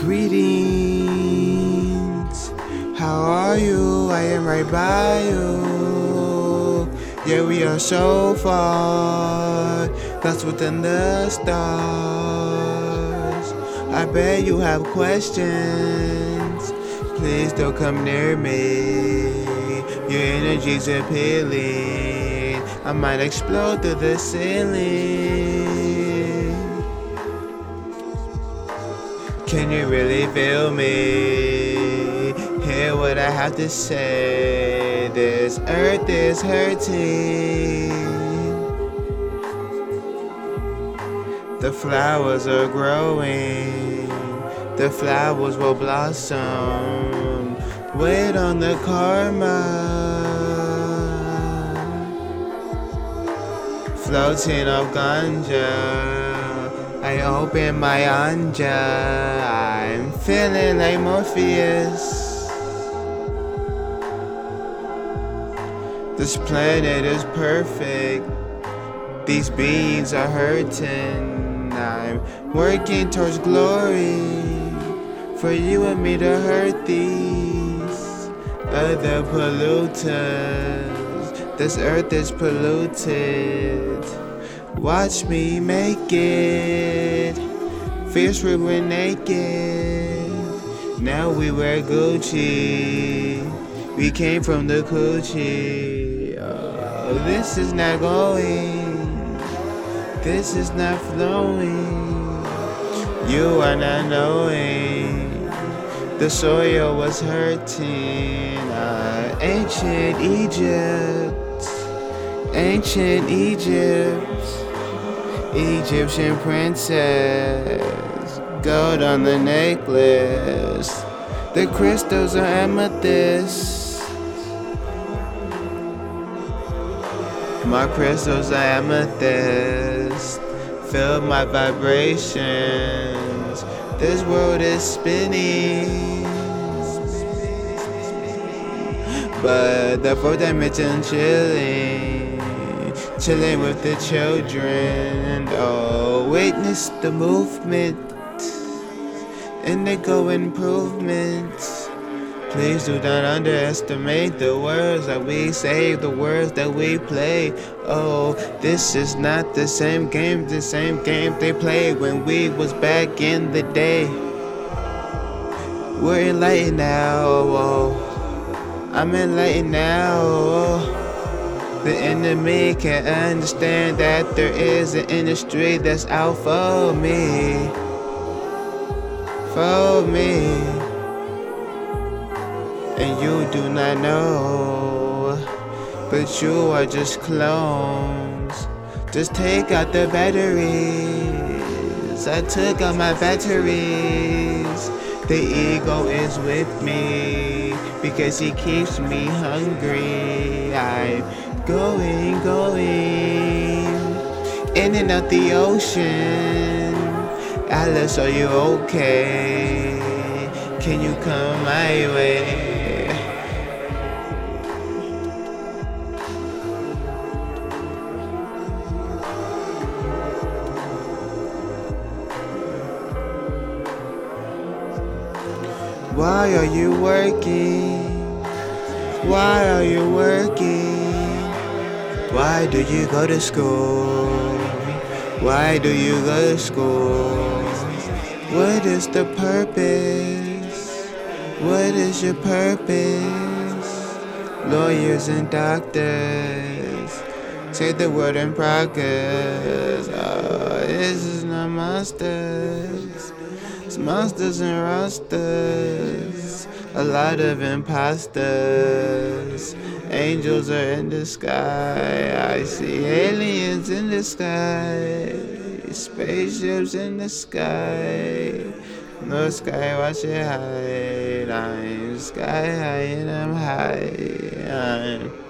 Greetings, how are you? I am right by you. Yeah, we are so far, that's within the stars. I bet you have questions, please don't come near me. Your energy's appealing, I might explode through the ceiling. Can you really feel me? Hear what I have to say. This earth is hurting. The flowers are growing. The flowers will blossom. Wait on the karma. Floating off ganja, I open my anja, I'm feeling like Morpheus. This planet is perfect, these beings are hurting. I'm working towards glory, for you and me to hurt these other polluters. This earth is polluted. Watch me make it. First we were naked, now we wear Gucci. We came from the coochie. Oh, this is not going, this is not flowing. You are not knowing. The soil was hurting. Ancient Egypt, ancient Egypt, Egyptian princess, gold on the necklace, the crystals are amethyst. My crystals are amethyst, feel my vibrations, this world is spinning. But the fourth dimension chilling with the children. Oh, witness the movement, indigo improvements. Please do not underestimate the words that we say, the words that we play. Oh, this is not the same game they played when we was back in the day. We're enlightened now, oh, I'm enlightened now, oh. The enemy can't understand that there is an industry that's out for me. For me. And you do not know, but you are just clones. Just take out the batteries. I took out my batteries. The ego is with me because he keeps me hungry. I'm going, in and out the ocean. Alice, are you okay? Can you come my way? Why are you working? Why are you working? Why do you go to school? Why do you go to school? What is the purpose? What is your purpose? Lawyers and doctors take the world in progress. Oh, this is not monsters. It's monsters and rosters. A lot of imposters. Angels are in the sky. I see aliens in the sky. Spaceships in the sky. No sky, watch it hide. I'm sky high and I'm high.